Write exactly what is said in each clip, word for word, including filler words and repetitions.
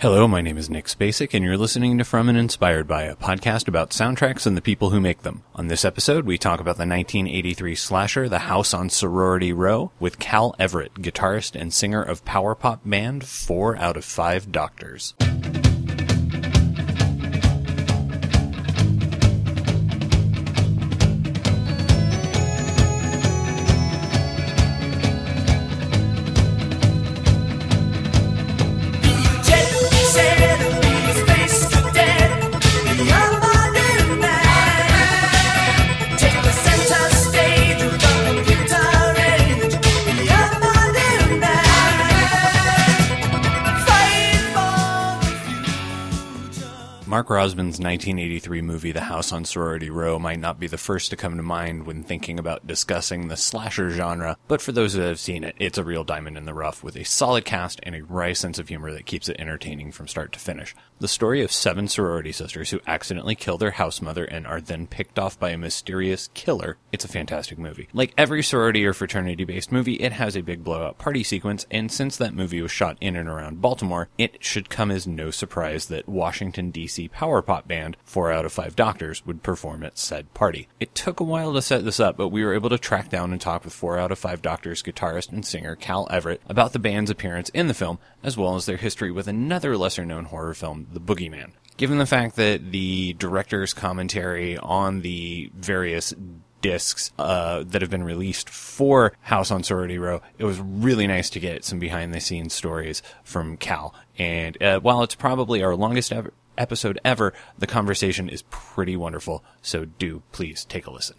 Hello, my name is Nick Spacek, and you're listening to From and Inspired By, a podcast about soundtracks and the people who make them. On this episode, we talk about the nineteen eighty-three slasher The House on Sorority Row with Cal Everett, guitarist and singer of power pop band Four Out of Five Doctors. Mark Rosman's nineteen eighty-three movie The House on Sorority Row might not be the first to come to mind when thinking about discussing the slasher genre, but for those that have seen it, it's a real diamond in the rough with a solid cast and a wry sense of humor that keeps it entertaining from start to finish. The story of seven sorority sisters who accidentally kill their house mother and are then picked off by a mysterious killer, it's a fantastic movie. Like every sorority or fraternity-based movie, it has a big blowout party sequence, and since that movie was shot in and around Baltimore, it should come as no surprise that Washington, D C power pop band Four Out of Five Doctors would perform at said party. It took a while to set this up, but we were able to track down and talk with Four Out of Five Doctors guitarist and singer Cal Everett about the band's appearance in the film, as well as their history with another lesser-known horror film, The Boogeyman. Given the fact that the director's commentary on the various discs uh, that have been released for House on Sorority Row, it was really nice to get some behind-the-scenes stories from Cal. And uh, while it's probably our longest ever episode ever, the conversation is pretty wonderful, so do please take a listen.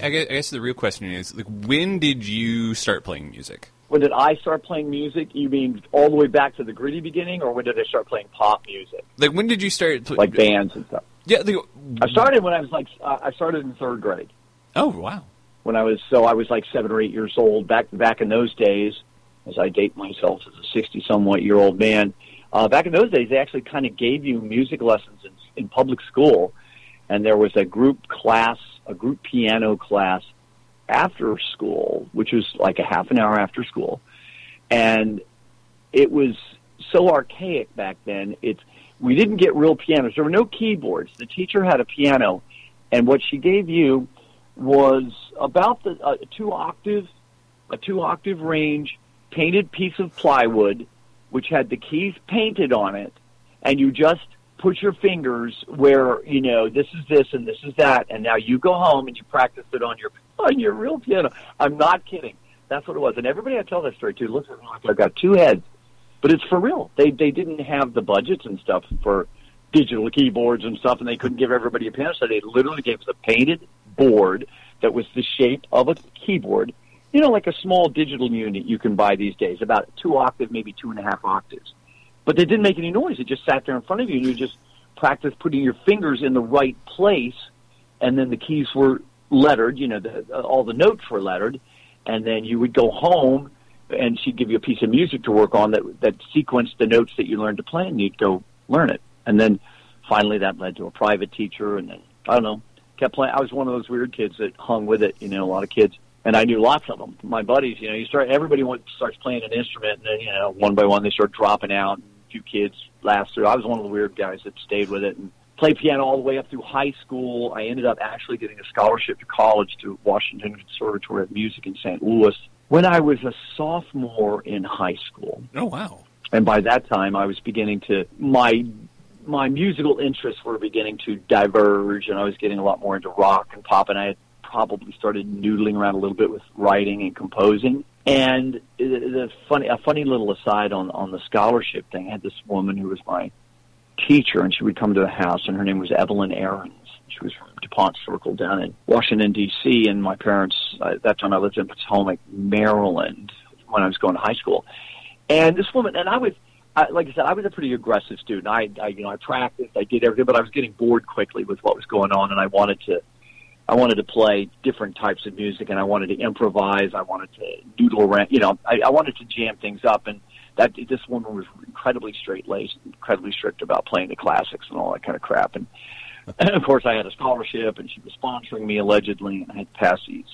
I guess the real question is, like, when did you start playing music? When did I start playing music? You mean all the way back to the gritty beginning, or when did I start playing pop music? Like, when did you start? Pl- like bands and stuff. Yeah, like, I started when I was like uh, I started in third grade. Oh wow! When I was so I was like seven or eight years old. Back back in those days, as I date myself as a sixty somewhat year old man, uh, back in those days they actually kind of gave you music lessons in, in public school, and there was a group class. a group piano class after school, which was like a half an hour after school. And it was so archaic back then. It's, we didn't get real pianos. There were no keyboards. The teacher had a piano, and what she gave you was about the uh, two octave, a two octave range painted piece of plywood, which had the keys painted on it. And you just put your fingers where, you know, this is this and this is that, and now you go home and you practice it on your on your real piano. I'm not kidding. That's what it was. And everybody I tell that story to looks like I've got two heads. But it's for real. They they didn't have the budgets and stuff for digital keyboards and stuff, and they couldn't give everybody a piano, so they literally gave us a painted board that was the shape of a keyboard. You know, like a small digital unit you can buy these days, about two octave, maybe two and a half octaves. But they didn't make any noise. It just sat there in front of you, and you just practiced putting your fingers in the right place, and then the keys were lettered, you know, the, uh, all the notes were lettered, and then you would go home, and she'd give you a piece of music to work on that, that sequenced the notes that you learned to play, and you'd go learn it. And then finally that led to a private teacher, and then, I don't know, kept playing. I was one of those weird kids that hung with it, you know, a lot of kids. And I knew lots of them. My buddies, you know, you start. everybody starts playing an instrument, and then, you know, one by one they start dropping out. Few kids last through. I was one of the weird guys that stayed with it and played piano all the way up through high school. I ended up actually getting a scholarship to college to Washington Conservatory of Music in Saint Louis when I was a sophomore in high school. Oh, wow. And by that time, I was beginning to, my my musical interests were beginning to diverge, and I was getting a lot more into rock and pop, and I had probably started noodling around a little bit with writing and composing. And the funny, a funny little aside on, on the scholarship thing, I had this woman who was my teacher, and she would come to the house, and her name was Evelyn Ahrens. She was from DuPont Circle down in Washington, D C, and my parents, at that time I lived in Potomac, Maryland, when I was going to high school. And this woman, and I was, I, like I said, I was a pretty aggressive student. I, I, you know, I practiced, I did everything, but I was getting bored quickly with what was going on, and I wanted to, I wanted to play different types of music, and I wanted to improvise, I wanted to doodle around, you know, I, I wanted to jam things up, and that this woman was incredibly straight-laced, incredibly strict about playing the classics and all that kind of crap, and, and of course I had a scholarship, and she was sponsoring me allegedly, and I had to pass these,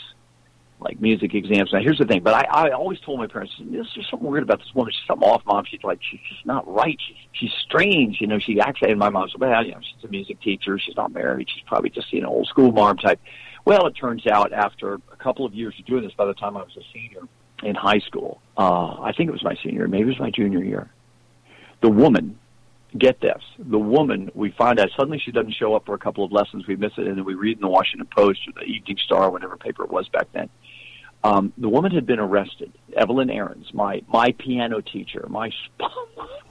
like, music exams. Now, here's the thing, but I, I always told my parents, there's just something weird about this woman. She's something off, Mom. She's like, she's just not right. She's, she's strange. You know, she actually, and my mom said, well, you know, she's a music teacher. She's not married. She's probably just, you know, old school mom type. Well, it turns out after a couple of years of doing this, by the time I was a senior in high school, uh, I think it was my senior, maybe it was my junior year, the woman, get this, the woman, we find out suddenly she doesn't show up for a couple of lessons. We miss it, and then we read in the Washington Post or the Evening Star, whatever paper it was back then. Um, the woman had been arrested, Evelyn Ahrens, my, my piano teacher, my sp-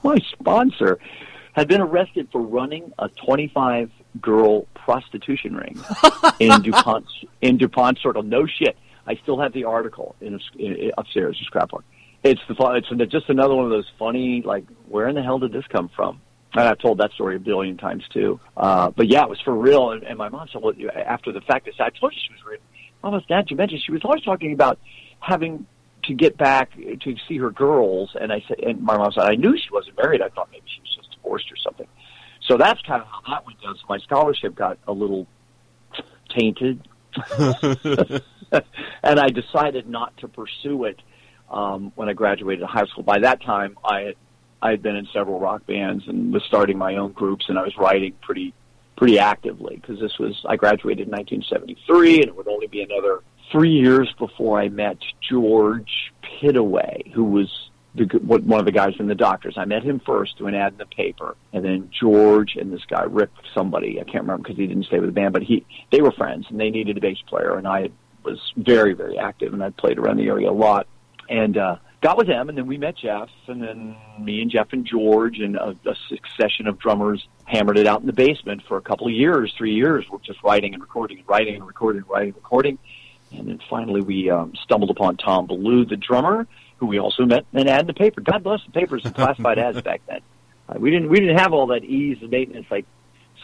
my sponsor, had been arrested for running a twenty-five girl prostitution ring in DuPont in DuPont Circle. No shit. I still have the article in, in upstairs, the scrapbook. It's the it's just another one of those funny, like, where in the hell did this come from? And I've told that story a billion times too. Uh, but yeah, it was for real. And, and my mom said, well, after the fact, I told you she was real. Almost that you mentioned, she was always talking about having to get back to see her girls, and I said, and my mom said, I knew she wasn't married. I thought maybe she was just divorced or something. So that's kind of how that went down. So my scholarship got a little tainted, and I decided not to pursue it um, when I graduated high school. By that time, I had, I had been in several rock bands and was starting my own groups, and I was writing pretty. pretty actively, because this was, I graduated in nineteen seventy-three, and it would only be another three years before I met George Pittaway, who was the, one of the guys from The Doctors. I met him first through an ad in the paper, and then George and this guy, Rick somebody, I can't remember because he didn't stay with the band, but he they were friends, and they needed a bass player, and I was very, very active, and I played around the area a lot, and uh, got with him, and then we met Jeff, and then me and Jeff and George and a, a succession of drummers hammered it out in the basement for a couple of years, three years. We're just writing and recording and writing and recording and writing and recording. And then finally we um, stumbled upon Tom Ballew, the drummer, who we also met in an ad in the paper. God bless the papers and classified ads back then. Uh, we didn't we didn't have all that ease and maintenance like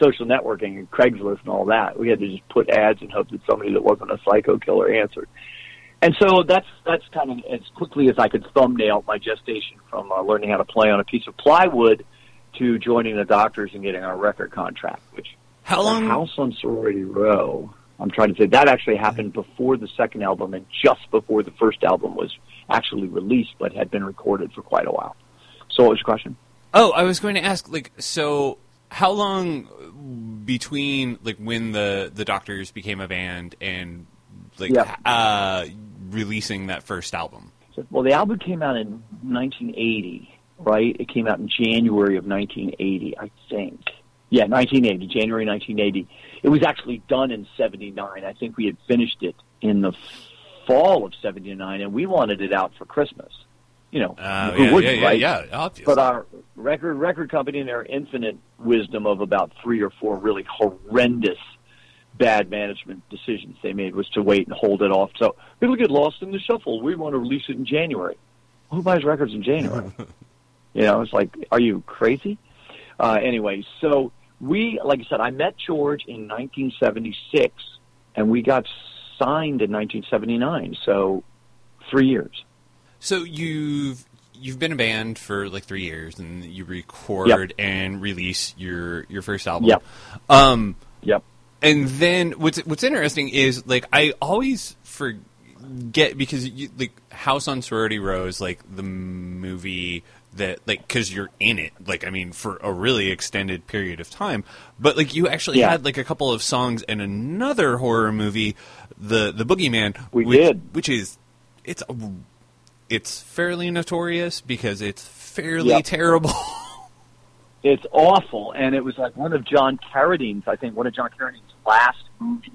social networking and Craigslist and all that. We had to just put ads and hope that somebody that wasn't a psycho killer answered. And so that's that's kind of as quickly as I could thumbnail my gestation from uh, learning how to play on a piece of plywood to joining The Doctors and getting our record contract, which how long? House on Sorority Row. I'm trying to say that actually happened before the second album and just before the first album was actually released, but had been recorded for quite a while. So, what was your question? Oh, I was going to ask, like, so how long between like when the the Doctors became a band and like yeah. uh, releasing that first album? Well, the album came out in nineteen eighty. Right, it came out in January of nineteen eighty, I think. Yeah, nineteen eighty, January nineteen eighty. It was actually done in seventy-nine. I think we had finished it in the fall of seventy-nine, and we wanted it out for Christmas. You know, uh, who yeah, wouldn't, yeah, right? Yeah, yeah, obviously. But our record record company and their infinite wisdom of about three or four really horrendous bad management decisions they made was to wait and hold it off. So it'll get lost in the shuffle. We want to release it in January. Who buys records in January? You know, it's like, are you crazy? Uh, anyway, so we, like I said, I met George in nineteen seventy-six, and we got signed in nineteen seventy-nine, so three years. So you've you've been a band for like three years, and you record yep. and release your, your first album. Yep. Um, yep. And then what's what's interesting is, like, I always forget, because, you, like, House on Sorority Row is, like, the movie that, like, because you're in it, like, I mean, for a really extended period of time, but, like, you actually yeah. had, like, a couple of songs in another horror movie, the the Boogeyman, we which, did which is it's it's fairly notorious because it's fairly yep. terrible. It's awful, and it was like one of John Carradine's I think one of John Carradine's last movies.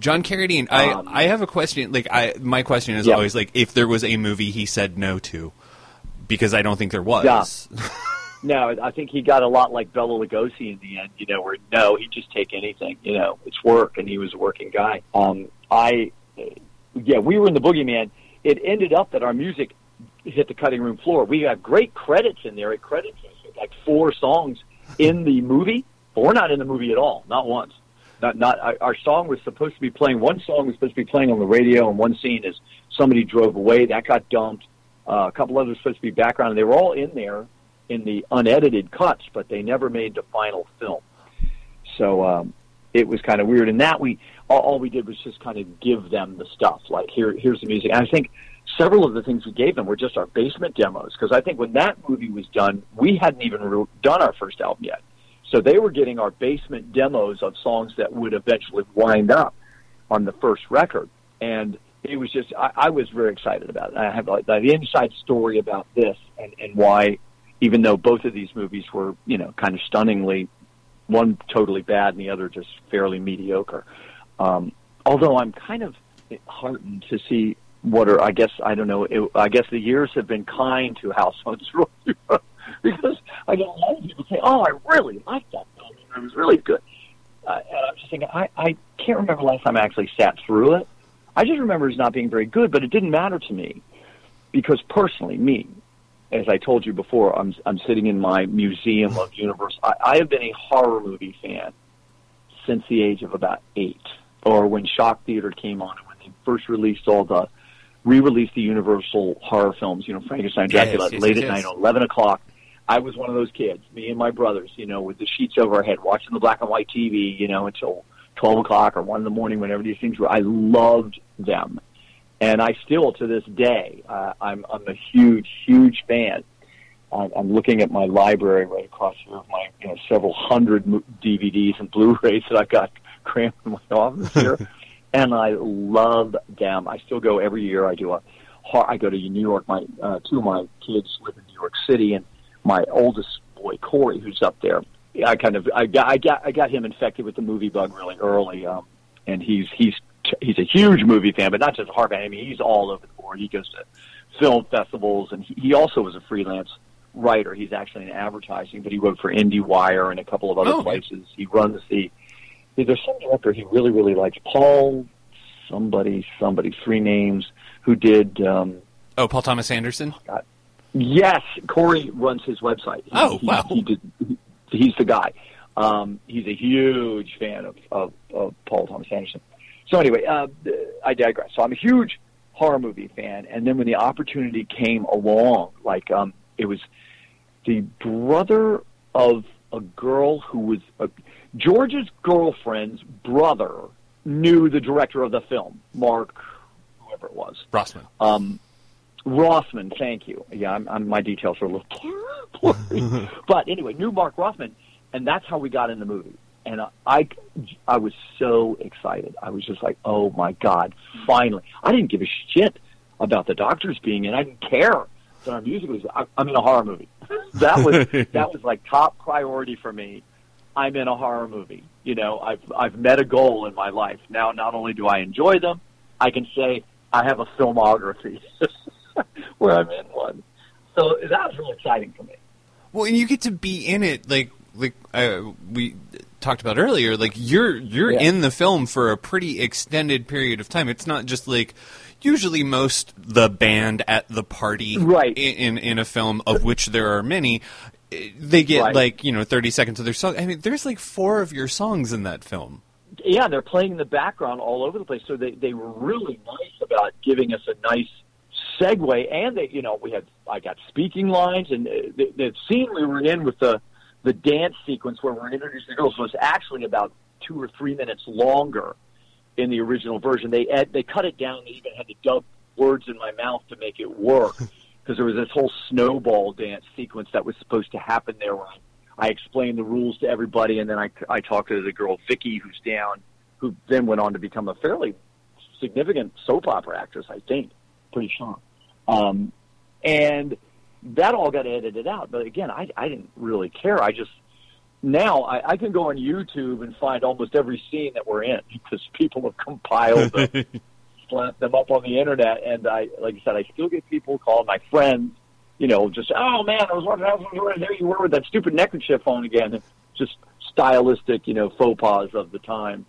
John Carradine, um, I I have a question, like, I my question is yep. always, like, if there was a movie he said no to. Because I don't think there was. Yeah. No, I think he got a lot like Bela Lugosi in the end, you know, where no, he'd just take anything, you know, it's work, and he was a working guy. Um, I, yeah, we were in the Boogeyman. It ended up that our music hit the cutting room floor. We have great credits in there. It credits us with like four songs in the movie, but we're not in the movie at all, not once. Not, not our song was supposed to be playing. One song was supposed to be playing on the radio, and one scene is somebody drove away. That got dumped. Uh, a couple others were supposed to be background, and they were all in there in the unedited cuts, but they never made the final film. So um, it was kind of weird. And that we all, all we did was just kind of give them the stuff. Like here, here's the music. And I think several of the things we gave them were just our basement demos, because I think when that movie was done, we hadn't even re- done our first album yet. So they were getting our basement demos of songs that would eventually wind up on the first record. And it was just, I, I was very excited about it. I have like the inside story about this and, and why, even though both of these movies were, you know, kind of stunningly, one totally bad and the other just fairly mediocre. Um, although I'm kind of heartened to see what are, I guess, I don't know, it, I guess the years have been kind to House on Road. Because I get a lot of people say, "Oh, I really liked that film. It was really good." Uh, and I'm just thinking, I, I can't remember last time I actually sat through it. I just remember it not being very good, but it didn't matter to me because personally, me, as I told you before, I'm I'm sitting in my museum of universe. I, I have been a horror movie fan since the age of about eight, or when Shock Theater came on and when they first released all the re-released the Universal horror films. You know, Frankenstein, Dracula, yes, yes, late yes, at yes. night, eleven o'clock. I was one of those kids, me and my brothers, you know, with the sheets over our head, watching the black and white T V, you know, until twelve o'clock or one in the morning, whenever these things were. I loved them. And I still, to this day, uh, I'm, I'm a huge, huge fan. I'm, I'm looking at my library right across here of my, you know, several hundred D V Ds and Blu-rays that I got cramped in my office here. And I love them. I still go every year. I do a, I go to New York. My, uh, two of my kids live in New York City, and my oldest boy, Corey, who's up there, I kind of I got I got I got him infected with the movie bug really early, um, and he's he's he's a huge movie fan, but not just a hard fan. I mean, he's all over the board. He goes to film festivals, and he, he also was a freelance writer. He's actually in advertising, but he wrote for IndieWire and a couple of other oh. places. He runs the there's some director he really really likes, Paul somebody somebody three names who did um, oh Paul Thomas Anderson. God, yes, Corey runs his website. He, oh, wow. He, he did, he, he's the guy. Um, he's a huge fan of, of, of Paul Thomas Anderson. So anyway, uh, I digress. So I'm a huge horror movie fan, and then when the opportunity came along, like um, it was the brother of a girl who was a, George's girlfriend's brother knew the director of the film, Mark, whoever it was. Rosman. Um Rosman, thank you. Yeah, I'm, I'm, my details are a little blurry. But anyway, new Mark Rosman, and that's how we got in the movie. And I, I, I was so excited. I was just like, oh, my God, finally. I didn't give a shit about the doctors being in. I didn't care that our music was I, I'm in a horror movie. That was that was like top priority for me. I'm in a horror movie. You know, I've I've met a goal in my life. Now, not only do I enjoy them, I can say I have a filmography. Where I'm in one, so that was really exciting for me. Well, and you get to be in it, like like uh, we talked about earlier. Like you're you're yeah. in the film for a pretty extended period of time. It's not just like usually most the band at the party, right. In in, in a film of which there are many, they get right. like you know thirty seconds of their song. I mean, there's like four of your songs in that film. Yeah, they're playing in the background all over the place. So they they were really nice about giving us a nice segue, and they, you know, we had I got speaking lines, and the, the scene we were in with the the dance sequence where we're introducing the girls was actually about two or three minutes longer in the original version. They ed, they cut it down. They even had to dump words in my mouth to make it work because there was this whole snowball dance sequence that was supposed to happen there. Where I, I explained the rules to everybody, and then I I talked to the girl Vicky, who's down, who then went on to become a fairly significant soap opera actress, I think, pretty sure. Um, and that all got edited out. But again, I, I didn't really care. I just, now I, I can go on YouTube and find almost every scene that we're in because people have compiled them, slapped them up on the internet. And I, like I said, I still get people call my friends, you know, just, oh man, I was wondering, I was wondering, there you were with that stupid neckerchief on again. And just stylistic, you know, faux pas of the time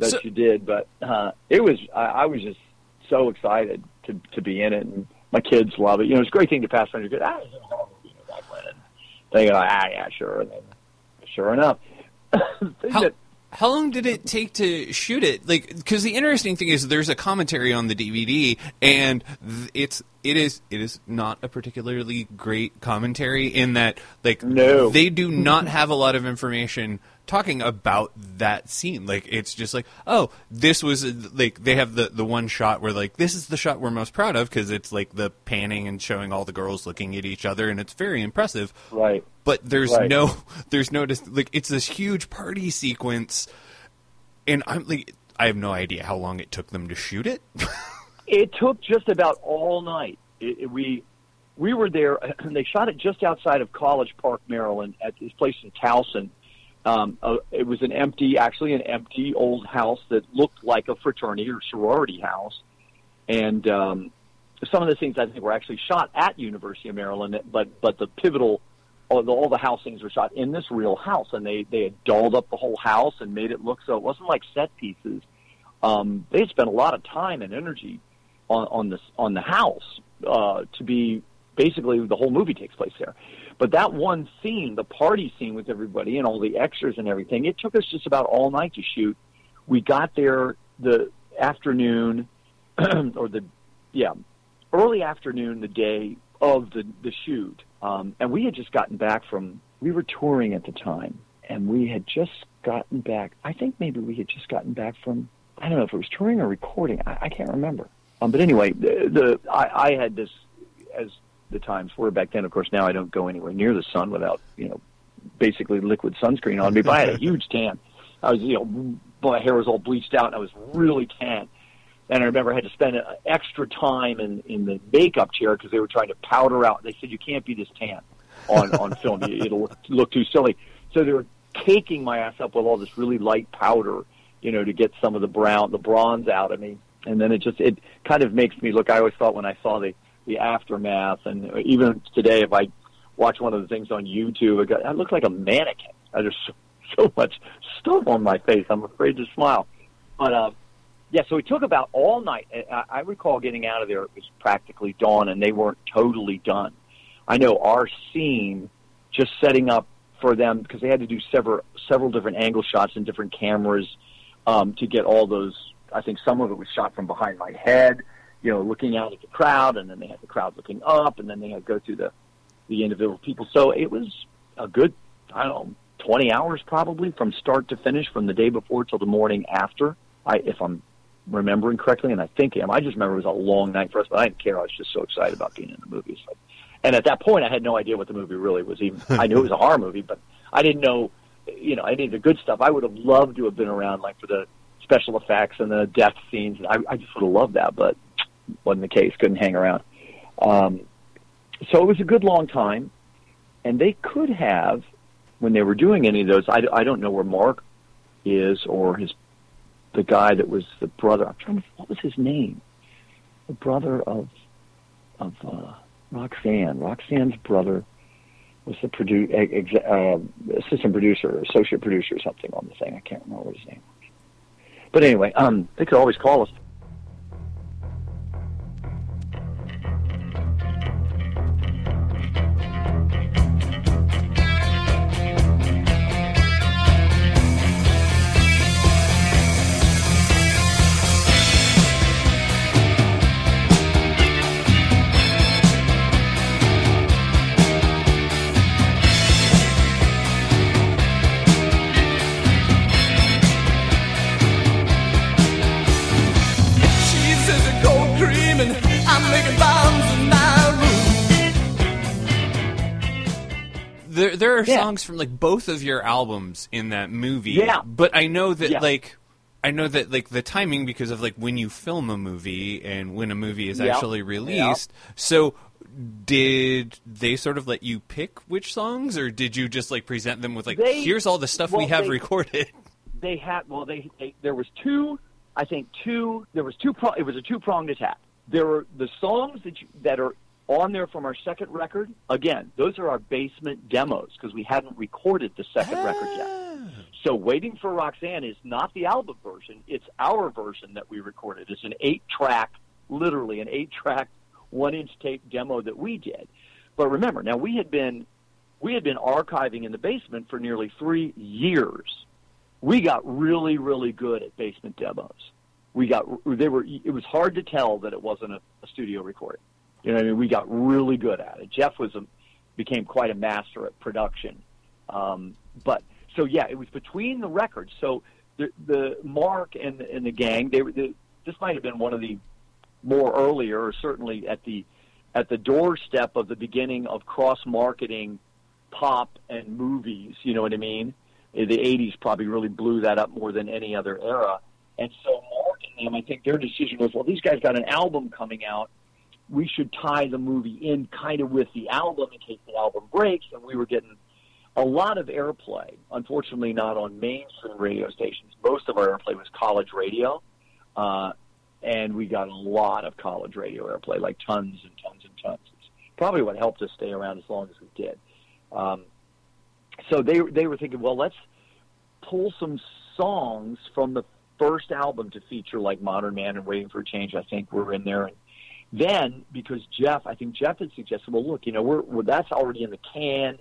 that so, you did. But, uh, it was, I, I was just so excited to, to be in it. And, my kids love it. You know, it's a great thing to pass on your kids. Ah, you know, back when, and they go, ah, yeah, sure. And then, sure enough. how, that, how long did it take to shoot it? Like, because the interesting thing is there's a commentary on the D V D, and it's it is it is not a particularly great commentary in that, like, no. they do not have a lot of information talking about that scene. Like, it's just like, oh, this was, like, they have the, the one shot where, like, this is the shot we're most proud of because it's, like, the panning and showing all the girls looking at each other, and it's very impressive. Right. But there's right. no, there's no, like, it's this huge party sequence, and I'm, like, I have no idea how long it took them to shoot it. It took just about all night. It, it, we... We were there, and they shot it just outside of College Park, Maryland, at this place in Towson. Um, uh, it was an empty, actually an empty old house that looked like a fraternity or sorority house. And um, some of the things I think were actually shot at University of Maryland, but but the pivotal, all the, all the housings were shot in this real house, and they, they had dolled up the whole house and made it look so it wasn't like set pieces. Um, they had spent a lot of time and energy on, on, this, on the house uh, to be... Basically, the whole movie takes place there. But that one scene, the party scene with everybody and all the extras and everything, it took us just about all night to shoot. We got there the afternoon or the, yeah, early afternoon, the day of the, the shoot. Um, and we had just gotten back from, we were touring at the time, and we had just gotten back. I think maybe we had just gotten back from, I don't know if it was touring or recording. I, I can't remember. Um, but anyway, the, the I, I had this, as the times were back then. Of course, now I don't go anywhere near the sun without, you know, basically liquid sunscreen on me. But I had a huge tan. I was, you know, my hair was all bleached out, and I was really tan. And I remember I had to spend extra time in, in the makeup chair because they were trying to powder out. They said, you can't be this tan on, on film. It'll look too silly. So they were caking my ass up with all this really light powder, you know, to get some of the brown, the bronze out of me. And then it just, it kind of makes me look, I always thought when I saw the, the aftermath, and even today, if I watch one of the things on YouTube, I, got, I look like a mannequin. I just so, so much stuff on my face. I'm afraid to smile. But uh, yeah, so it took about all night. I, I recall getting out of there. It was practically dawn, and they weren't totally done. I know our scene, just setting up for them because they had to do several several different angle shots and different cameras um, to get all those. I think some of it was shot from behind my head, you know, looking out at the crowd, and then they had the crowd looking up, and then they had to go through the, the individual people. So it was a good, I don't know, twenty hours probably from start to finish, from the day before till the morning after, I, if I'm remembering correctly, and I think I am. I just remember it was a long night for us, but I didn't care. I was just so excited about being in the movie. So. And at that point, I had no idea what the movie really was. Even I knew it was a horror movie, but I didn't know, you know, any of the good stuff. I would have loved to have been around, like, for the special effects and the death scenes. I, I just would have loved that, but... wasn't the case, couldn't hang around. Um, so it was a good long time, and they could have, when they were doing any of those, I, I don't know where Mark is or his the guy that was the brother. I'm trying to what was his name? The brother of of uh, Roxanne. Roxanne's brother was the produ- ex- uh, assistant producer or associate producer or something on the thing. I can't remember what his name was. But anyway, um, they could always call us. There, there are yeah. songs from, like, both of your albums in that movie. Yeah. But I know that, yeah. like, I know that, like, the timing because of, like, when you film a movie and when a movie is yep. actually released. Yep. So did they sort of let you pick which songs, or did you just, like, present them with, like, they, here's all the stuff well, we have they, recorded? They had, well, they, they there was two, I think two, there was two, pro, it was a two-pronged attack. There were the songs that you, that are on there from our second record. Again, those are our basement demos because we hadn't recorded the second ah. record yet. So Waiting for Roxanne is not the album version. It's our version that we recorded. It's an eight-track, literally an eight-track one-inch tape demo that we did. But remember, now we had been we had been archiving in the basement for nearly three years. We got really, really good at basement demos. We got they were. It was hard to tell that it wasn't a, a studio recording. You know what I mean? We got really good at it. Jeff was a, became quite a master at production. Um, but so yeah, it was between the records. So the, the Mark and and the gang, they were. The, this might have been one of the more earlier, or certainly at the at the doorstep of the beginning of cross marketing pop and movies. You know what I mean? The eighties probably really blew that up more than any other era. And so Mark and them, I think their decision was, well, these guys got an album coming out. We should tie the movie in kind of with the album in case the album breaks. And we were getting a lot of airplay, unfortunately not on mainstream radio stations. Most of our airplay was college radio, uh, and we got a lot of college radio airplay, like tons and tons and tons. It's probably what helped us stay around as long as we did. Um, so they they were thinking, well, let's pull some songs from the first album to feature, like Modern Man and Waiting for a Change. I think we're in there. And then because Jeff, I think Jeff had suggested, well, look, you know, we're, we're that's already in the can,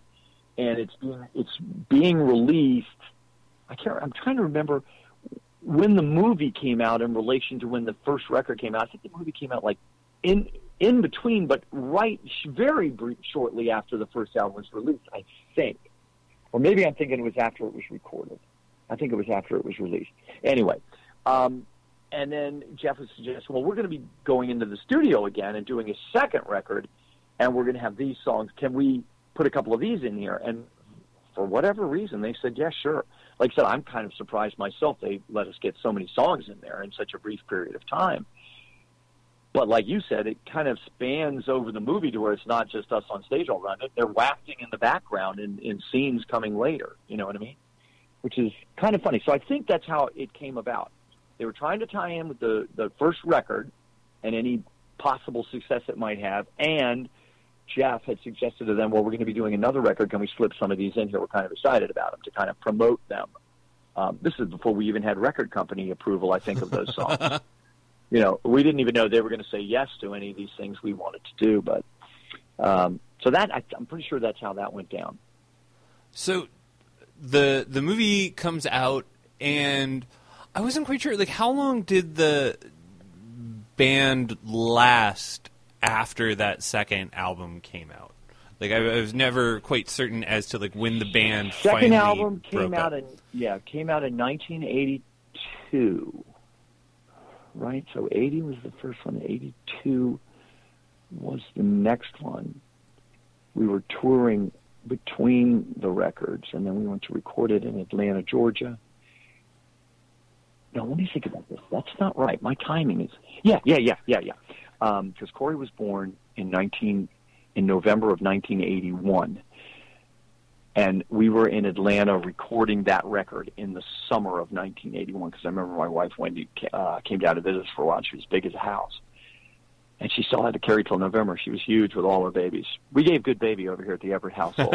and it's being, it's being released. I can't. I'm trying to remember when the movie came out in relation to when the first record came out. I think the movie came out like in in between, but right very brief, shortly after the first album was released, I think, or maybe I'm thinking it was after it was recorded. I think it was after it was released. Anyway, um, and then Jeff was suggesting, well, we're going to be going into the studio again and doing a second record, and we're going to have these songs. Can we put a couple of these in here? And for whatever reason, they said, yeah, sure. Like I said, I'm kind of surprised myself they let us get so many songs in there in such a brief period of time. But like you said, it kind of spans over the movie to where it's not just us on stage all around it. They're wafting in the background in, in scenes coming later. You know what I mean? Which is kind of funny. So I think that's how it came about. They were trying to tie in with the, the first record and any possible success it might have, and Jeff had suggested to them, well, we're going to be doing another record. Can we slip some of these in here? We're kind of excited about them to kind of promote them. Um, this is before we even had record company approval, I think, of those songs. You know, we didn't even know they were going to say yes to any of these things we wanted to do. But um, so that I, I'm pretty sure that's how that went down. So the the movie comes out, and I wasn't quite sure, like, how long did the band last after that second album came out? Like, I, I was never quite certain as to, like, when the band second finally album came out in, yeah, came out in nineteen eighty-two, right? So eighty was the first one, eighty-two was the next one. We were touring between the records, and then we went to record it in Atlanta, Georgia. Now, let me think about this. That's not right. My timing is... Yeah, yeah, yeah, yeah, yeah. Um, because Corey was born in nineteen in November of nineteen eighty-one, and we were in Atlanta recording that record in the summer of nineteen eighty-one, because I remember my wife, Wendy, uh, came down to visit us for a while. She was big as a house. And she still had to carry till November. She was huge with all her babies. We gave good baby over here at the Everett household.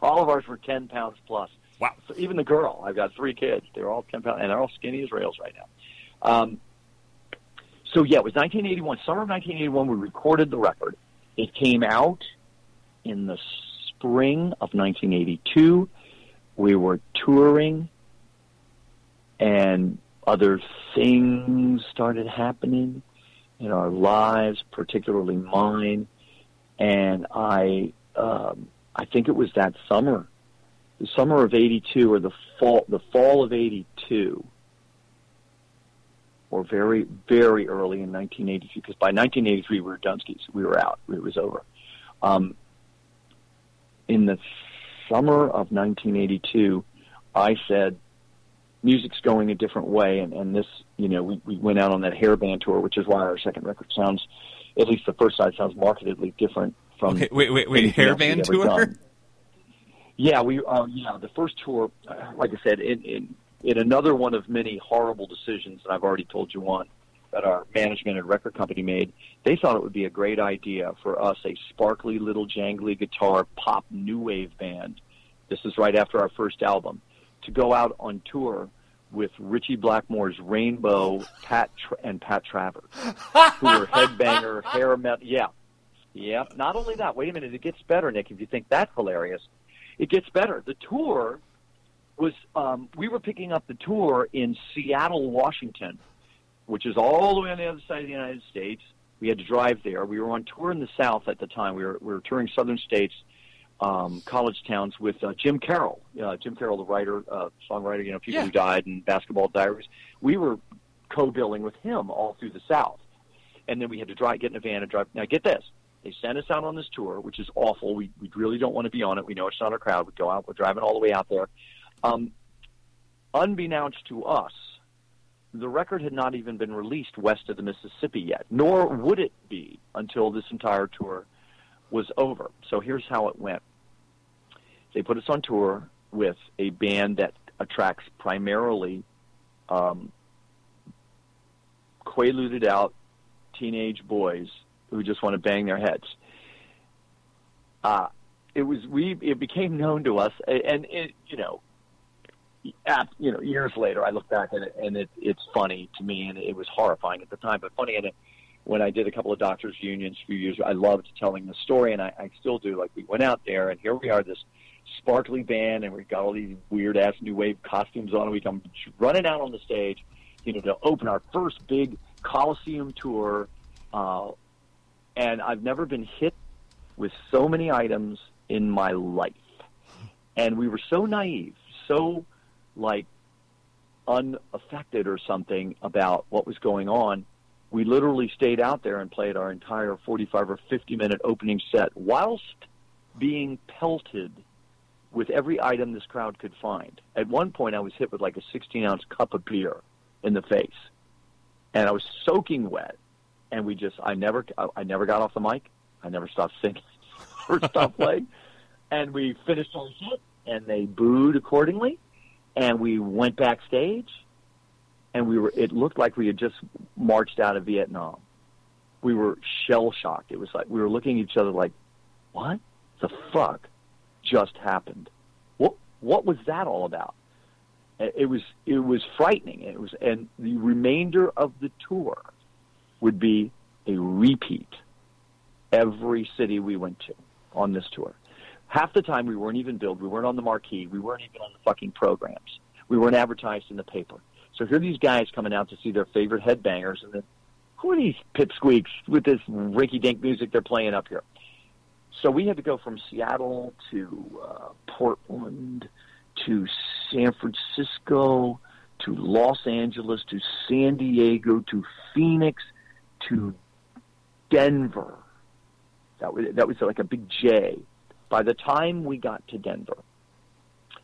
All of ours were ten pounds plus. Wow. So even the girl. I've got three kids. They're all ten pounds, and they're all skinny as rails right now. Um, so, yeah, it was nineteen eighty-one. Summer of nineteen eighty-one, we recorded the record. It came out in the spring of nineteen eighty-two. We were touring, and other things started happening in our lives, particularly mine. And I um, I think it was that summer, the summer of eighty-two or the fall the fall of eighty-two, or very, very early in nineteen eighty-three, because by nineteen eighty-three we were done skis. We were out. It was over. Um, in the summer of nineteen eighty-two, I said, music's going a different way, and, and this, you know, we, we went out on that hair band tour, which is why our second record sounds, at least the first side, sounds markedly different from... Okay, wait, wait, wait, hair band tour? Done. Yeah, we, uh, yeah, the first tour, uh, like I said, in, in, in another one of many horrible decisions that I've already told you on, that our management and record company made, they thought it would be a great idea for us, a sparkly little jangly guitar pop new wave band. This is right after our first album. To go out on tour with Richie Blackmore's Rainbow, Pat Tra- and Pat Travers, who were headbanger, hair metal. Yeah, yeah. Not only that. Wait a minute. It gets better, Nick. If you think that's hilarious, it gets better. The tour was um, we were picking up the tour in Seattle, Washington, which is all the way on the other side of the United States. We had to drive there. We were on tour in the South at the time. We were we were touring southern states, um, college towns with uh, Jim Carroll. Uh, Jim Carroll, the writer, uh, songwriter, you know, People yeah. Who Died and Basketball Diaries. We were co-billing with him all through the South. And then we had to drive, get in a van and drive. Now, get this. They sent us out on this tour, which is awful. We we really don't want to be on it. We know it's not our crowd. We go out. We're driving all the way out there. Um, unbeknownst to us, the record had not even been released west of the Mississippi yet, nor would it be until this entire tour was over. So here's how it went. They put us on tour with a band that attracts primarily um, quaaluded out teenage boys who just want to bang their heads. Uh, it was we. It became known to us, and it, you know, you know, years later, I look back at it, and it, it's funny to me, and it was horrifying at the time, but funny. And when I did a couple of doctors' unions a few years ago, I loved telling the story, and I, I still do. Like, we went out there, and here we are, this sparkly band, and we got all these weird-ass new wave costumes on, and we come running out on the stage, you know, to open our first big Coliseum tour, uh, and I've never been hit with so many items in my life. And we were so naive, so... like unaffected or something about what was going on. We literally stayed out there and played our entire forty-five or fifty minute opening set whilst being pelted with every item this crowd could find. At one point I was hit with like a sixteen ounce cup of beer in the face, and I was soaking wet, and we just, I never, I never got off the mic. I never stopped singing or stopped playing. And we finished our set, and they booed accordingly. And we went backstage, and we were. It looked like we had just marched out of Vietnam. We were shell-shocked. It was like we were looking at each other like, what the fuck just happened? What What was that all about? It was it was frightening. It was, and the remainder of the tour would be a repeat every city we went to on this tour. Half the time we weren't even billed. We weren't on the marquee. We weren't even on the fucking programs. We weren't advertised in the paper. So here are these guys coming out to see their favorite headbangers, and then, who are these pipsqueaks with this rinky-dink music they're playing up here? So we had to go from Seattle to uh, Portland to San Francisco to Los Angeles to San Diego to Phoenix to Denver. That was, that was like a big J. By the time we got to Denver,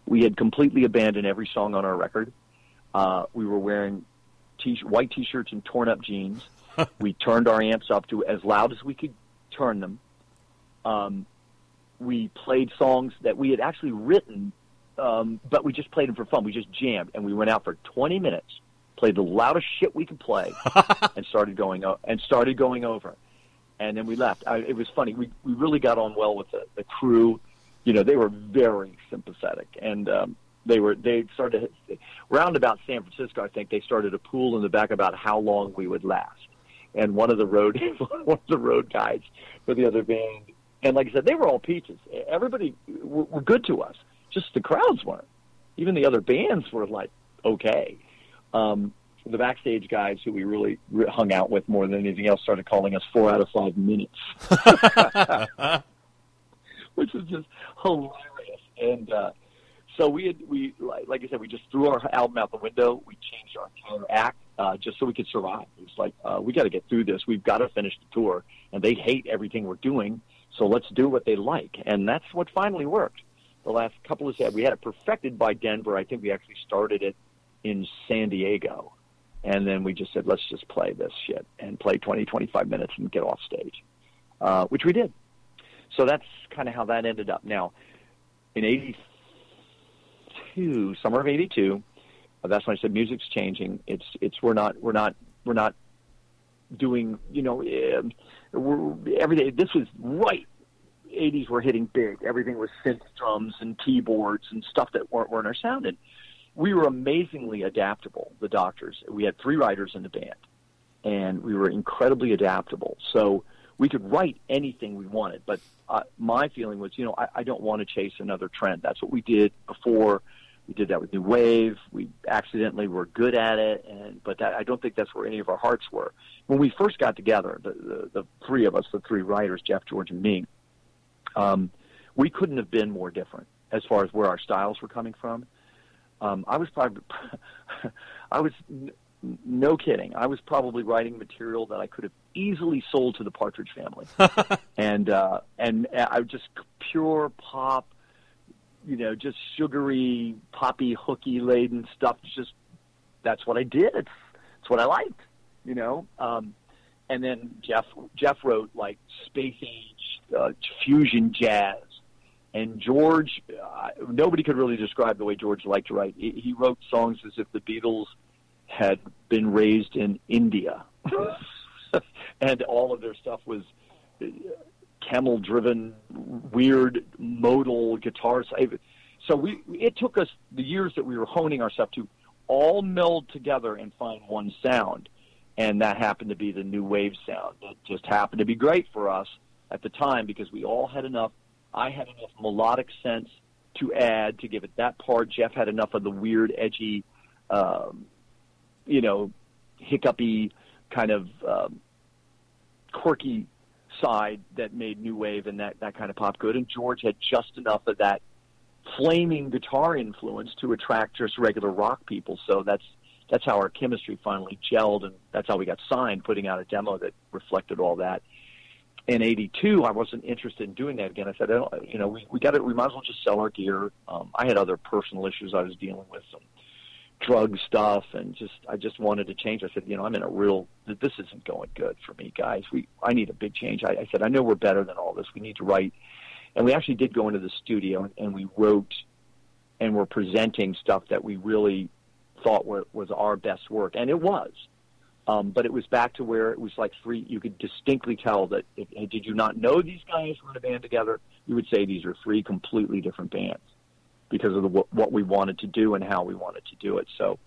we had completely abandoned every song on our record. Uh, we were wearing t- white T-shirts and torn-up jeans. We turned our amps up to as loud as we could turn them. Um, we played songs that we had actually written, um, but we just played them for fun. We just jammed, and we went out for twenty minutes, played the loudest shit we could play, and started going o- and started going over. And then we left. I, it was funny. We we really got on well with the, the crew. You know, they were very sympathetic, and um, they were they started round about San Francisco. I think they started a pool in the back about how long we would last. And one of the road one of the road guys for the other band. And like I said, they were all peaches. Everybody were, were good to us. Just the crowds weren't. Even the other bands were like okay. Um, The backstage guys who we really hung out with more than anything else started calling us four out of five minutes, which was just hilarious. And uh, so we had, we like I said, we just threw our album out the window. We changed our entire act uh, just so we could survive. It was like uh, we got to get through this. We've got to finish the tour, and they hate everything we're doing. So let's do what they like, and that's what finally worked. The last couple of sets, we had it perfected by Denver. I think we actually started it in San Diego. And then we just said, let's just play this shit and play twenty, twenty-five minutes and get off stage, uh, which we did. So that's kind of how that ended up. Now, in eighty-two, summer of eighty-two, that's when I said music's changing. It's it's we're not we're not we're not doing you know we're, every day. This was right. eighties were hitting big. Everything was synth drums and keyboards and stuff that weren't weren't our sound. And we were amazingly adaptable, the doctors. We had three writers in the band, and we were incredibly adaptable. So we could write anything we wanted, but uh, my feeling was, you know, I, I don't want to chase another trend. That's what we did before. We did that with New Wave. We accidentally were good at it, and but that, I don't think that's where any of our hearts were. When we first got together, the, the, the three of us, the three writers, Jeff, George, and me, um, we couldn't have been more different as far as where our styles were coming from. Um, I was probably, I was, n- no kidding, I was probably writing material that I could have easily sold to the Partridge Family. and uh, and I just pure pop, you know, just sugary, poppy, hooky-laden stuff. Just that's what I did. It's, it's what I liked, you know. Um, and then Jeff Jeff wrote like space age uh, fusion jazz. And George, uh, nobody could really describe the way George liked to write. He wrote songs as if the Beatles had been raised in India. And all of their stuff was camel-driven, weird, modal guitars. So we, it took us the years that we were honing our stuff to all meld together and find one sound. And that happened to be the new wave sound. That just happened to be great for us at the time because we all had enough. I had enough melodic sense to add, to give it that part. Jeff had enough of the weird, edgy, um, you know, hiccupy kind of um, quirky side that made New Wave and that, that kind of pop good. And George had just enough of that flaming guitar influence to attract just regular rock people. So that's that's how our chemistry finally gelled, and that's how we got signed, putting out a demo that reflected all that. In eighty-two, I wasn't interested in doing that again. I said, I don't, you know, we, we got it. We might as well just sell our gear. Um, I had other personal issues I was dealing with, some drug stuff, and just I just wanted to change. I said, you know, I'm in a real. This isn't going good for me, guys. We I need a big change. I, I said, I know we're better than all this. We need to write, and we actually did go into the studio and, and we wrote, and we're presenting stuff that we really thought were, was our best work, and it was. Um, but it was back to where it was like three. You could distinctly tell that if, if did you not know these guys were in a band together, you would say these are three completely different bands because of the, what we wanted to do and how we wanted to do it. So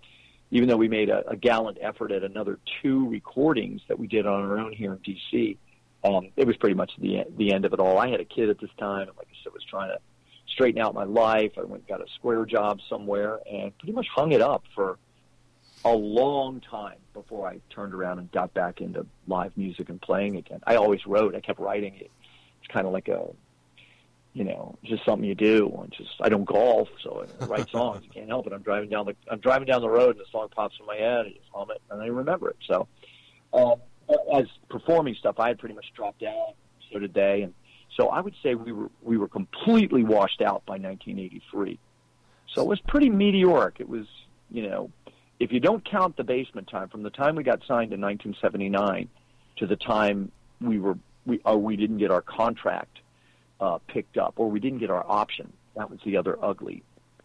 even though we made a, a gallant effort at another two recordings that we did on our own here in D C, um, it was pretty much the the end of it all. I had a kid at this time, and like I said, was trying to straighten out my life. I went got a square job somewhere and pretty much hung it up for a long time before I turned around and got back into live music and playing again. I always wrote. I kept writing it. It's kind of like a, you know, just something you do. And just I don't golf, so I write songs. You can't help it. I'm driving down the I'm driving down the road, and the song pops in my head. I just hum it, and I remember it. So, um, as performing stuff, I had pretty much dropped out. So did they, and so I would say we were we were completely washed out by nineteen eighty-three. So it was pretty meteoric. It was, you know. If you don't count the basement time, from the time we got signed in nineteen seventy-nine to the time we were we or we didn't get our contract uh, picked up, or we didn't get our option. That was the other ugly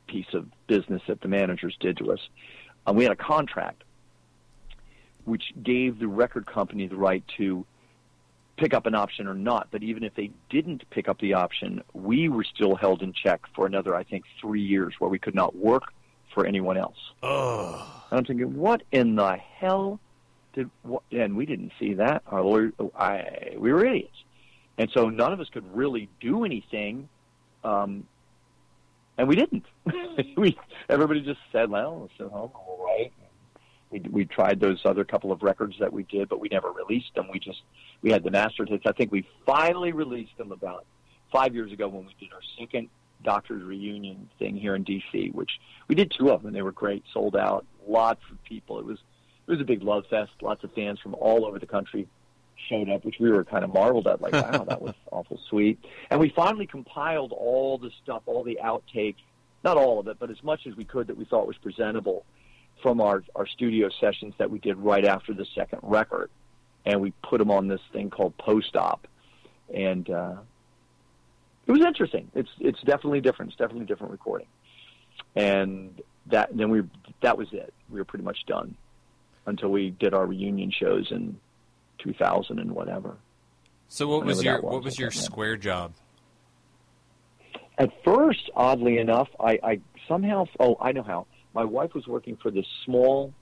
piece of business that the managers did to us. Um, we had a contract which gave the record company the right to pick up an option or not. But even if they didn't pick up the option, we were still held in check for another, I think, three years where we could not work for anyone else. Oh. And I'm thinking, what in the hell did? What? And we didn't see that. Our lawyer, I, we were idiots, and so none of us could really do anything, um, and we didn't. we everybody just said, "Well, let's sit home, all right." We we tried those other couple of records that we did, but we never released them. We just we had the master tapes. I think we finally released them about five years ago when we did our second Doctor's Reunion thing here in D C, which we did two of them. They were great, sold out, lots of people. It was it was a big love fest. Lots of fans from all over the country showed up, which we were kind of marveled at, like, wow, that was awful sweet. And we finally compiled all the stuff, all the outtakes, not all of it, but as much as we could that we thought was presentable from our, our studio sessions that we did right after the second record. And we put them on this thing called Post-Op. And, uh, it was interesting. It's it's definitely different. It's definitely different recording, and that then we that was it. We were pretty much done until we did our reunion shows in two thousand and whatever. So what was your was, what was your square job? At first, oddly enough, I, I somehow oh I know how. my wife was working for this small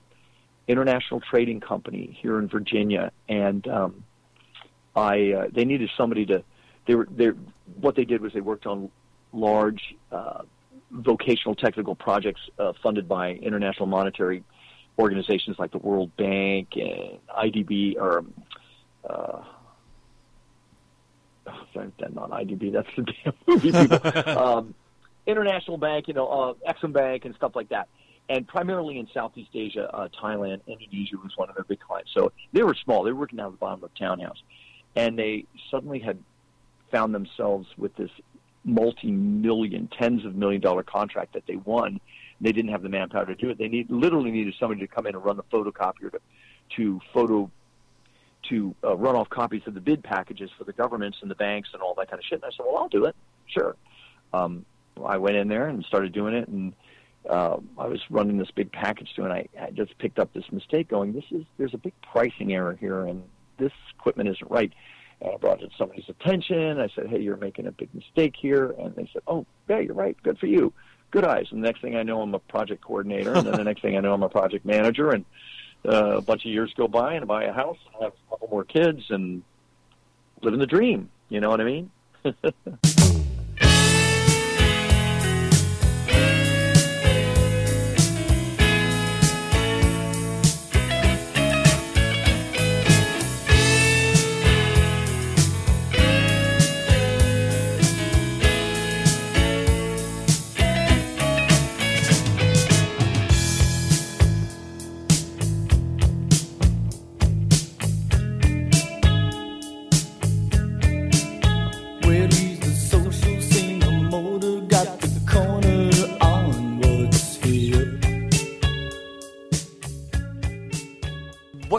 international trading company here in Virginia, and um, I uh, they needed somebody to. They were they what they did was they worked on large uh, vocational technical projects uh, funded by international monetary organizations like the World Bank and I D B, or uh, oh, not I D B. That's the damn movie people. um, International Bank, you know, uh, Exim Bank and stuff like that. And primarily in Southeast Asia, uh, Thailand, Indonesia was one of their big clients. So they were small. They were working down at the bottom of a townhouse. And they suddenly had found themselves with this multi-million, tens of million-dollar contract that they won. They didn't have the manpower to do it. They need, literally needed somebody to come in and run the photocopier to, to photo, to uh, run off copies of the bid packages for the governments and the banks and all that kind of shit. And I said, well, I'll do it. Sure. Um, I went in there and started doing it, and uh, I was running this big package through, and I, I just picked up this mistake going, this is, there's a big pricing error here, and this equipment isn't right. And I brought it to somebody's attention. I said, hey, you're making a big mistake here. And they said, oh, yeah, you're right. Good for you. Good eyes. And the next thing I know, I'm a project coordinator. And then the next thing I know, I'm a project manager. And uh, a bunch of years go by, and I buy a house, and I have a couple more kids, and living the dream. You know what I mean?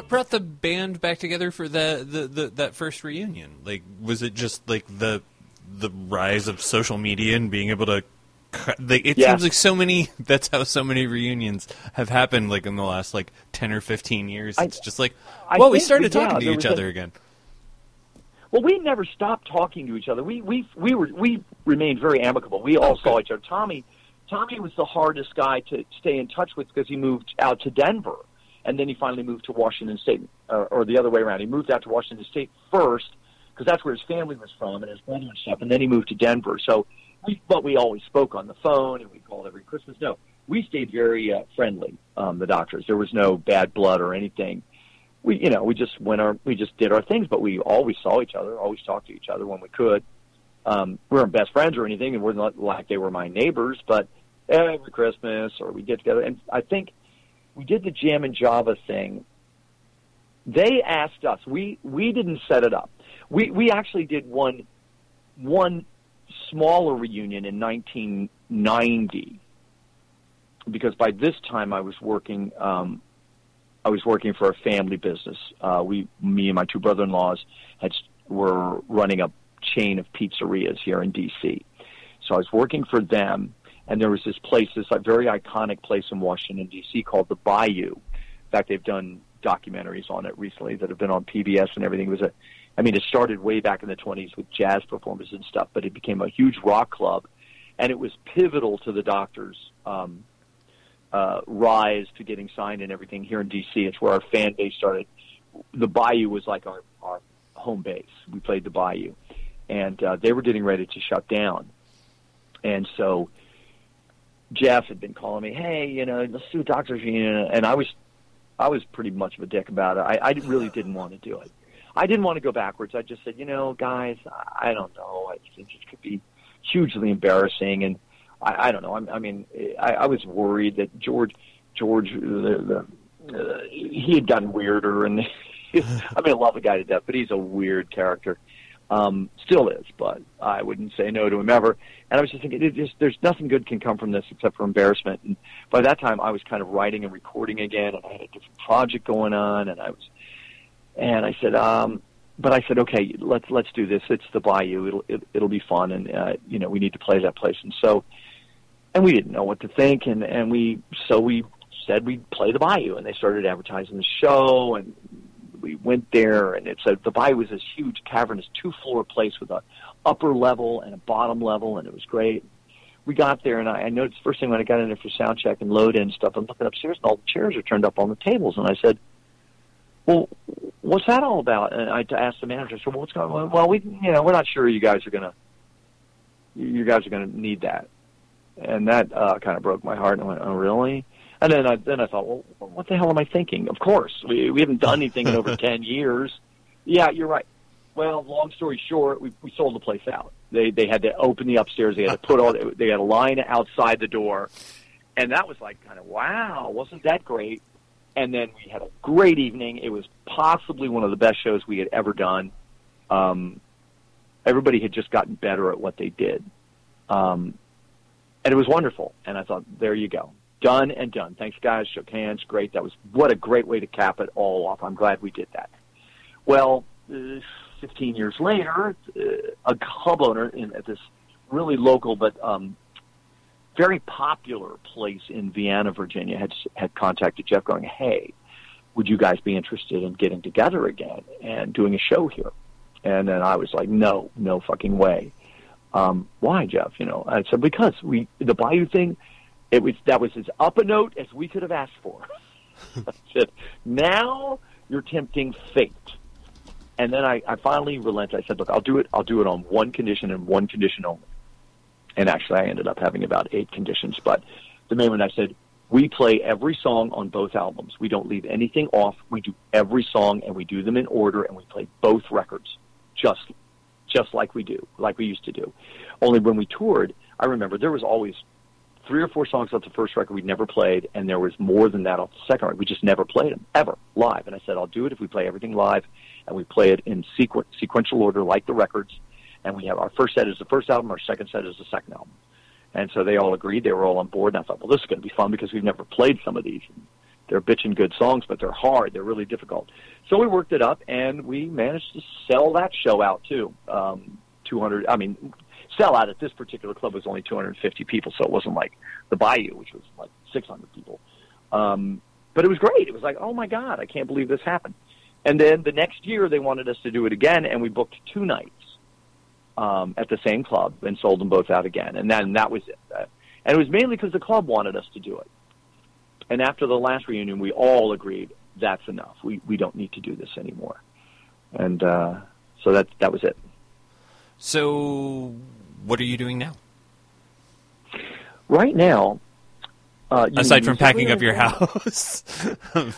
Brought the band back together for the, the, the that first reunion? Like, was it just like the the rise of social media and being able to? Like, it yeah. seems like so many. That's how so many reunions have happened. Like in the last like ten or fifteen years, it's I, just like, well, we started we, talking yeah, to each other a, again. Well, we never stopped talking to each other. We we we were we remained very amicable. We all okay. saw each other. Tommy, Tommy was the hardest guy to stay in touch with because he moved out to Denver. And then he finally moved to Washington State, or, or the other way around. He moved out to Washington State first because that's where his family was from and his brother and stuff, and then he moved to Denver. So, we, but we always spoke on the phone, and we called every Christmas. No, we stayed very uh, friendly, um, the doctors. There was no bad blood or anything. We, you know, we just went our, we just did our things, but we always saw each other, always talked to each other when we could. Um, we weren't best friends or anything, and we're not like they were my neighbors, but every Christmas or we get together, and I think we did the Jam and Java thing. They asked us. We we didn't set it up. We we actually did one one smaller reunion in nineteen ninety because by this time I was working um, I was working for a family business. Uh, we me and my two brother-in-laws had were running a chain of pizzerias here in D C So I was working for them. And there was this place, this very iconic place in Washington, D C called The Bayou. In fact, they've done documentaries on it recently that have been on P B S and everything. It was a, I mean, it started way back in the twenties with jazz performances and stuff, but it became a huge rock club. And it was pivotal to the doctors' um, uh, rise to getting signed and everything here in D C It's where our fan base started. The Bayou was like our, our home base. We played The Bayou. And uh, they were getting ready to shut down. And so Jeff had been calling me, hey, you know, let's do a doctor's reunion, and I was, I was pretty much of a dick about it. I, I really didn't want to do it. I didn't want to go backwards. I just said, you know, guys, I don't know. I think it could be hugely embarrassing, and I, I don't know. I, I mean, I, I was worried that George, George, the, the, uh, he had gotten weirder, and I mean, I love the guy to death, but he's a weird character. Um, still is, but I wouldn't say no to him ever. And I was just thinking, it just, there's nothing good can come from this except for embarrassment. And by that time, I was kind of writing and recording again, and I had a different project going on. And I was, and I said, um, but I said, okay, let's let's do this. It's the Bayou. It'll it, it'll be fun, and uh, you know, we need to play that place. And so, and we didn't know what to think, and and we so we said we'd play the Bayou, and they started advertising the show and. We went there, and it's a, the Bayou was this huge cavernous two-floor place with a upper level and a bottom level, and it was great. we got there, and I, I noticed first thing when I got in there for sound check and load in and stuff, I'm looking upstairs, and all the chairs are turned up on the tables. And I said, well, what's that all about? And I asked the manager, I said, well, what's going on? Well, we, you know, we're not sure you guys are going to, you guys are going to need that. And that uh, kind of broke my heart, and I went, oh, really? And then I then I thought, well, what the hell am I thinking? Of course, we we haven't done anything in over ten years. Yeah, you're right. Well, long story short, we we sold the place out. They they had to open the upstairs. They had to put all. They had a line outside the door, and that was like kind of wow, wasn't that great? And then we had a great evening. It was possibly one of the best shows we had ever done. Um, everybody had just gotten better at what they did, um, and it was wonderful. And I thought, there you go. Done and done. Thanks, guys. Shook hands. Great. That was what a great way to cap it all off. I'm glad we did that. Well, uh, fifteen years later, uh, a club owner in, at this really local but um, very popular place in Vienna, Virginia, had had contacted Jeff, going, "Hey, would you guys be interested in getting together again and doing a show here?" And then I was like, "No, no fucking way." Um, why, Jeff? You know, I said because we the Bayou thing. It was that was as up a note as we could have asked for. I said, now you're tempting fate. And then I, I finally relented. I said, look, I'll do it. I'll do it on one condition and one condition only. And actually, I ended up having about eight conditions. But the main one, I said, we play every song on both albums. We don't leave anything off. We do every song, and we do them in order, and we play both records, just just like we do, like we used to do. Only when we toured, I remember there was always three or four songs off the first record we'd never played, and there was more than that off the second record. We just never played them, ever, live. And I said, I'll do it if we play everything live, and we play it in sequ- sequential order like the records, and we have our first set is the first album, our second set is the second album. And so they all agreed. They were all on board, and I thought, well, this is going to be fun because we've never played some of these. They're bitchin' good songs, but they're hard. They're really difficult. So we worked it up, and we managed to sell that show out, too. Um, two hundred, I mean... Sellout at this particular club was only two hundred fifty people, so it wasn't like the Bayou, which was like six hundred people. Um, but it was great. It was like, oh, my God, I can't believe this happened. And then the next year they wanted us to do it again, and we booked two nights um, at the same club and sold them both out again. And then that was it. Uh, and it was mainly because the club wanted us to do it. And after the last reunion, we all agreed that's enough. We we don't need to do this anymore. And uh, so that that was it. So... what are you doing now? Right now, uh, aside from packing up your house,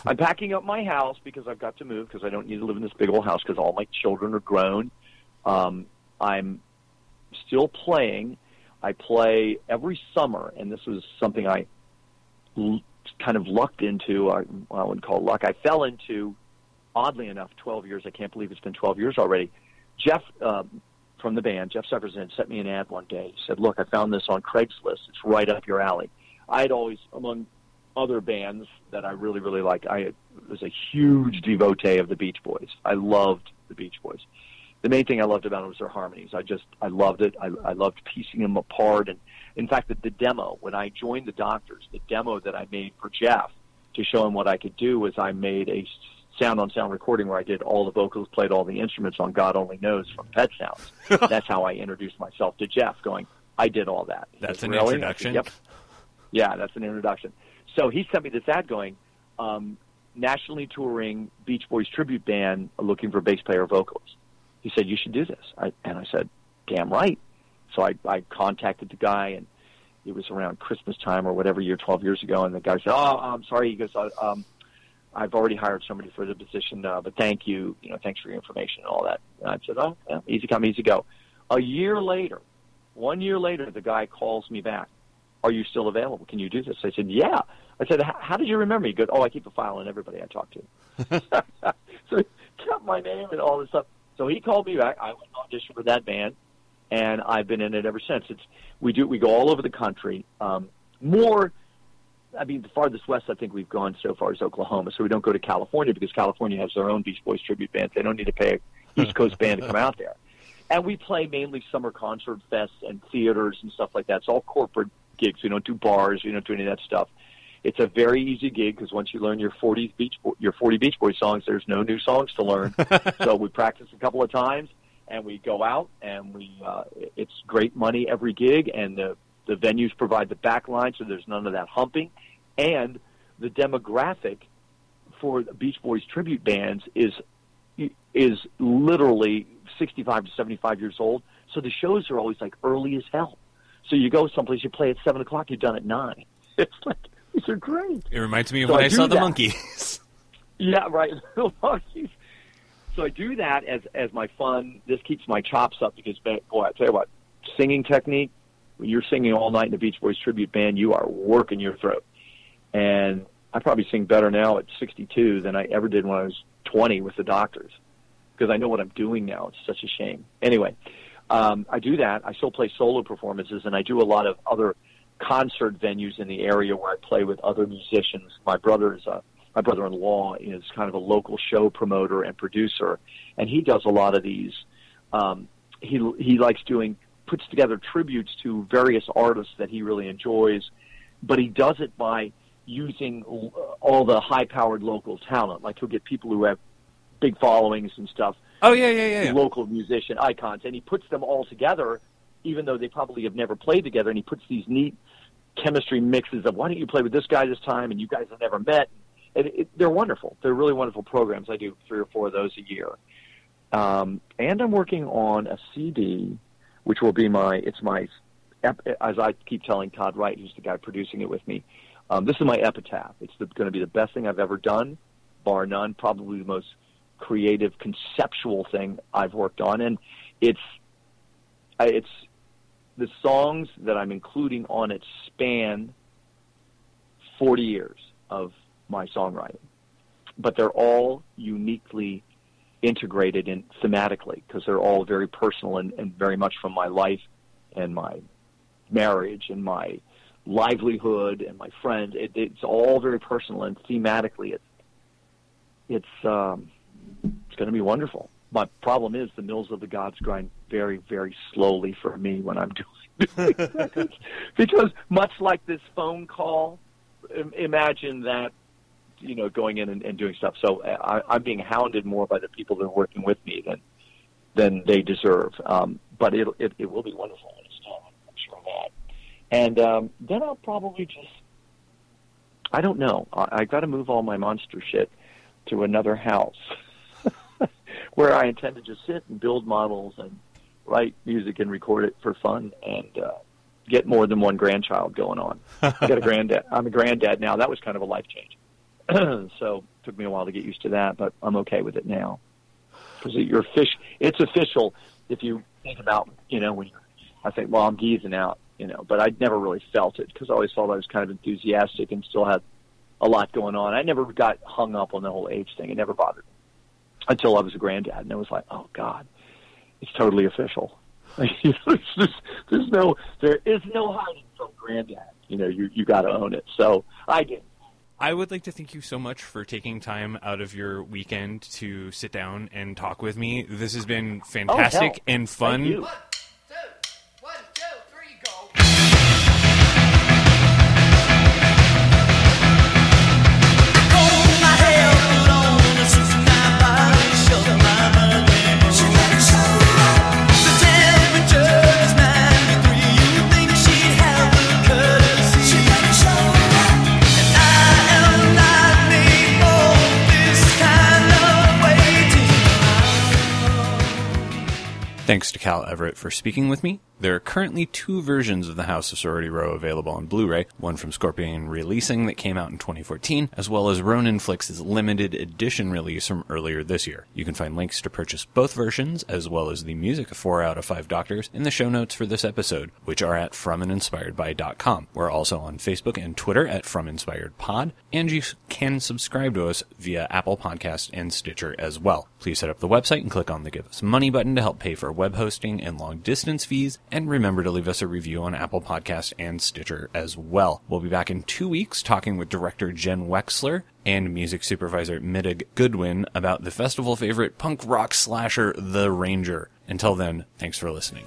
I'm packing up my house because I've got to move because I don't need to live in this big old house because all my children are grown. Um, I'm still playing. I play every summer, and this was something I l- kind of lucked into. I, I wouldn't call it luck. I fell into, oddly enough, twelve years. I can't believe it's been twelve years already. Jeff. Uh, from the band, Jeff Severson, sent me an ad one day. He said, look, I found this on Craigslist. It's right up your alley. I had always, among other bands that I really, really liked, I was a huge devotee of the Beach Boys. I loved the Beach Boys. The main thing I loved about them was their harmonies. I just, I loved it. I, I loved piecing them apart. And in fact, the, the demo, when I joined the Doctors, the demo that I made for Jeff to show him what I could do was I made a sound-on-sound recording where I did all the vocals, played all the instruments on God Only Knows from Pet Sounds. That's how I introduced myself to Jeff, going, I did all that. He that's says, an really? Introduction. Said, yep. Yeah, that's an introduction. So he sent me this ad going, um, nationally touring Beach Boys tribute band looking for bass player vocals. He said, you should do this. I, and I said, damn right. So I, I contacted the guy, and it was around Christmas time or whatever year, twelve years ago, and the guy said, oh, I'm sorry. He goes, um... I've already hired somebody for the position, uh, but thank you, you know, thanks for your information and all that. And I said, oh, yeah, easy come, easy go. A year later, one year later, the guy calls me back. Are you still available? Can you do this? I said, yeah. I said, how did you remember me? He goes, oh, I keep a file on everybody I talk to. So he kept my name and all this stuff. So he called me back. I went and auditioned for that band, and I've been in it ever since. It's we do we go all over the country, um, more. I mean, the farthest west I think we've gone so far is Oklahoma, so we don't go to California because California has their own Beach Boys tribute band. They don't need to pay an East Coast band to come out there. And we play mainly summer concert fests and theaters and stuff like that. It's all corporate gigs. We don't do bars. We don't do any of that stuff. It's a very easy gig because once you learn your forty Beach Bo- your forty Beach Boys songs, there's no new songs to learn. So we practice a couple of times, and we go out, and we uh, it's great money every gig, and the The venues provide the back line, so there's none of that humping. And the demographic for the Beach Boys tribute bands is is literally sixty-five to seventy-five years old. So the shows are always like early as hell. So you go someplace, you play at seven o'clock, you're done at nine. It's like, these are great. It reminds me of so when I, I saw that. The Monkees. Yeah, right. The Monkees. So I do that as as my fun. This keeps my chops up because, boy, I tell you what, singing technique, when you're singing all night in the Beach Boys tribute band, you are working your throat. And I probably sing better now at sixty-two than I ever did when I was twenty with the Doctors, because I know what I'm doing now. It's such a shame. Anyway, um, I do that. I still play solo performances, and I do a lot of other concert venues in the area where I play with other musicians. My brother is a My brother-in-law is kind of a local show promoter and producer, and he does a lot of these. Um, he he likes doing, puts together tributes to various artists that he really enjoys, but he does it by using all the high-powered local talent. Like, he'll get people who have big followings and stuff. Oh, yeah, yeah, yeah. yeah. Local musician icons, and he puts them all together, even though they probably have never played together, and he puts these neat chemistry mixes of, why don't you play with this guy this time, and you guys have never met. It, it, they're wonderful. They're really wonderful programs. I do three or four of those a year. Um, and I'm working on a C D, which will be my, it's my, as I keep telling Todd Wright, who's the guy producing it with me, um, this is my epitaph. It's going to be the best thing I've ever done, bar none, probably the most creative, conceptual thing I've worked on. And it's, it's the songs that I'm including on it span forty years of my songwriting, but they're all uniquely integrated in thematically, because they're all very personal and, and very much from my life and my marriage and my livelihood and my friends. It, it's all very personal, and thematically it, it's um, it's going to be wonderful. My problem is the mills of the gods grind very, very slowly for me when I'm doing it, because much like this phone call, imagine that, you know, going in and, and doing stuff. So I, I'm being hounded more by the people that are working with me than than they deserve. Um, but it, it it will be wonderful when it's done. I'm sure of that. And um, then I'll probably just, I don't know. I, I got to move all my monster shit to another house where I intend to just sit and build models and write music and record it for fun and uh, get more than one grandchild going on. I got a granddad. I'm a granddad now. That was kind of a life change. So it took me a while to get used to that, but I'm okay with it now. Because you're fish, it's official. If you think about, you know, when you're, I think, well, I'm geezing out, you know, but I never really felt it, because I always thought I was kind of enthusiastic and still had a lot going on. I never got hung up on the whole age thing. It never bothered me until I was a granddad, and it was like, oh God, it's totally official. You know, it's just, there's no, there is no hiding from granddad. You know, you you got to own it. So I did. I would like to thank you so much for taking time out of your weekend to sit down and talk with me. This has been fantastic oh, and fun. Thank you. One, two, one, two, three, go. Thanks to Cal Everett for speaking with me. There are currently two versions of The House of Sorority Row available on Blu-ray, one from Scorpion Releasing that came out in twenty fourteen, as well as Ronin Flix's limited edition release from earlier this year. You can find links to purchase both versions, as well as the music of Four Out of Five Doctors, in the show notes for this episode, which are at From An Inspired By dot com. We're also on Facebook and Twitter at FromInspiredPod, and you can subscribe to us via Apple Podcasts and Stitcher as well. Please set up the website and click on the Give Us Money button to help pay for web hosting and long distance fees, and remember to leave us a review on Apple Podcasts and Stitcher as well. We'll be back in two weeks talking with director Jen Wexler and music supervisor Mittig Goodwin about the festival favorite punk rock slasher The Ranger. Until then, thanks for listening.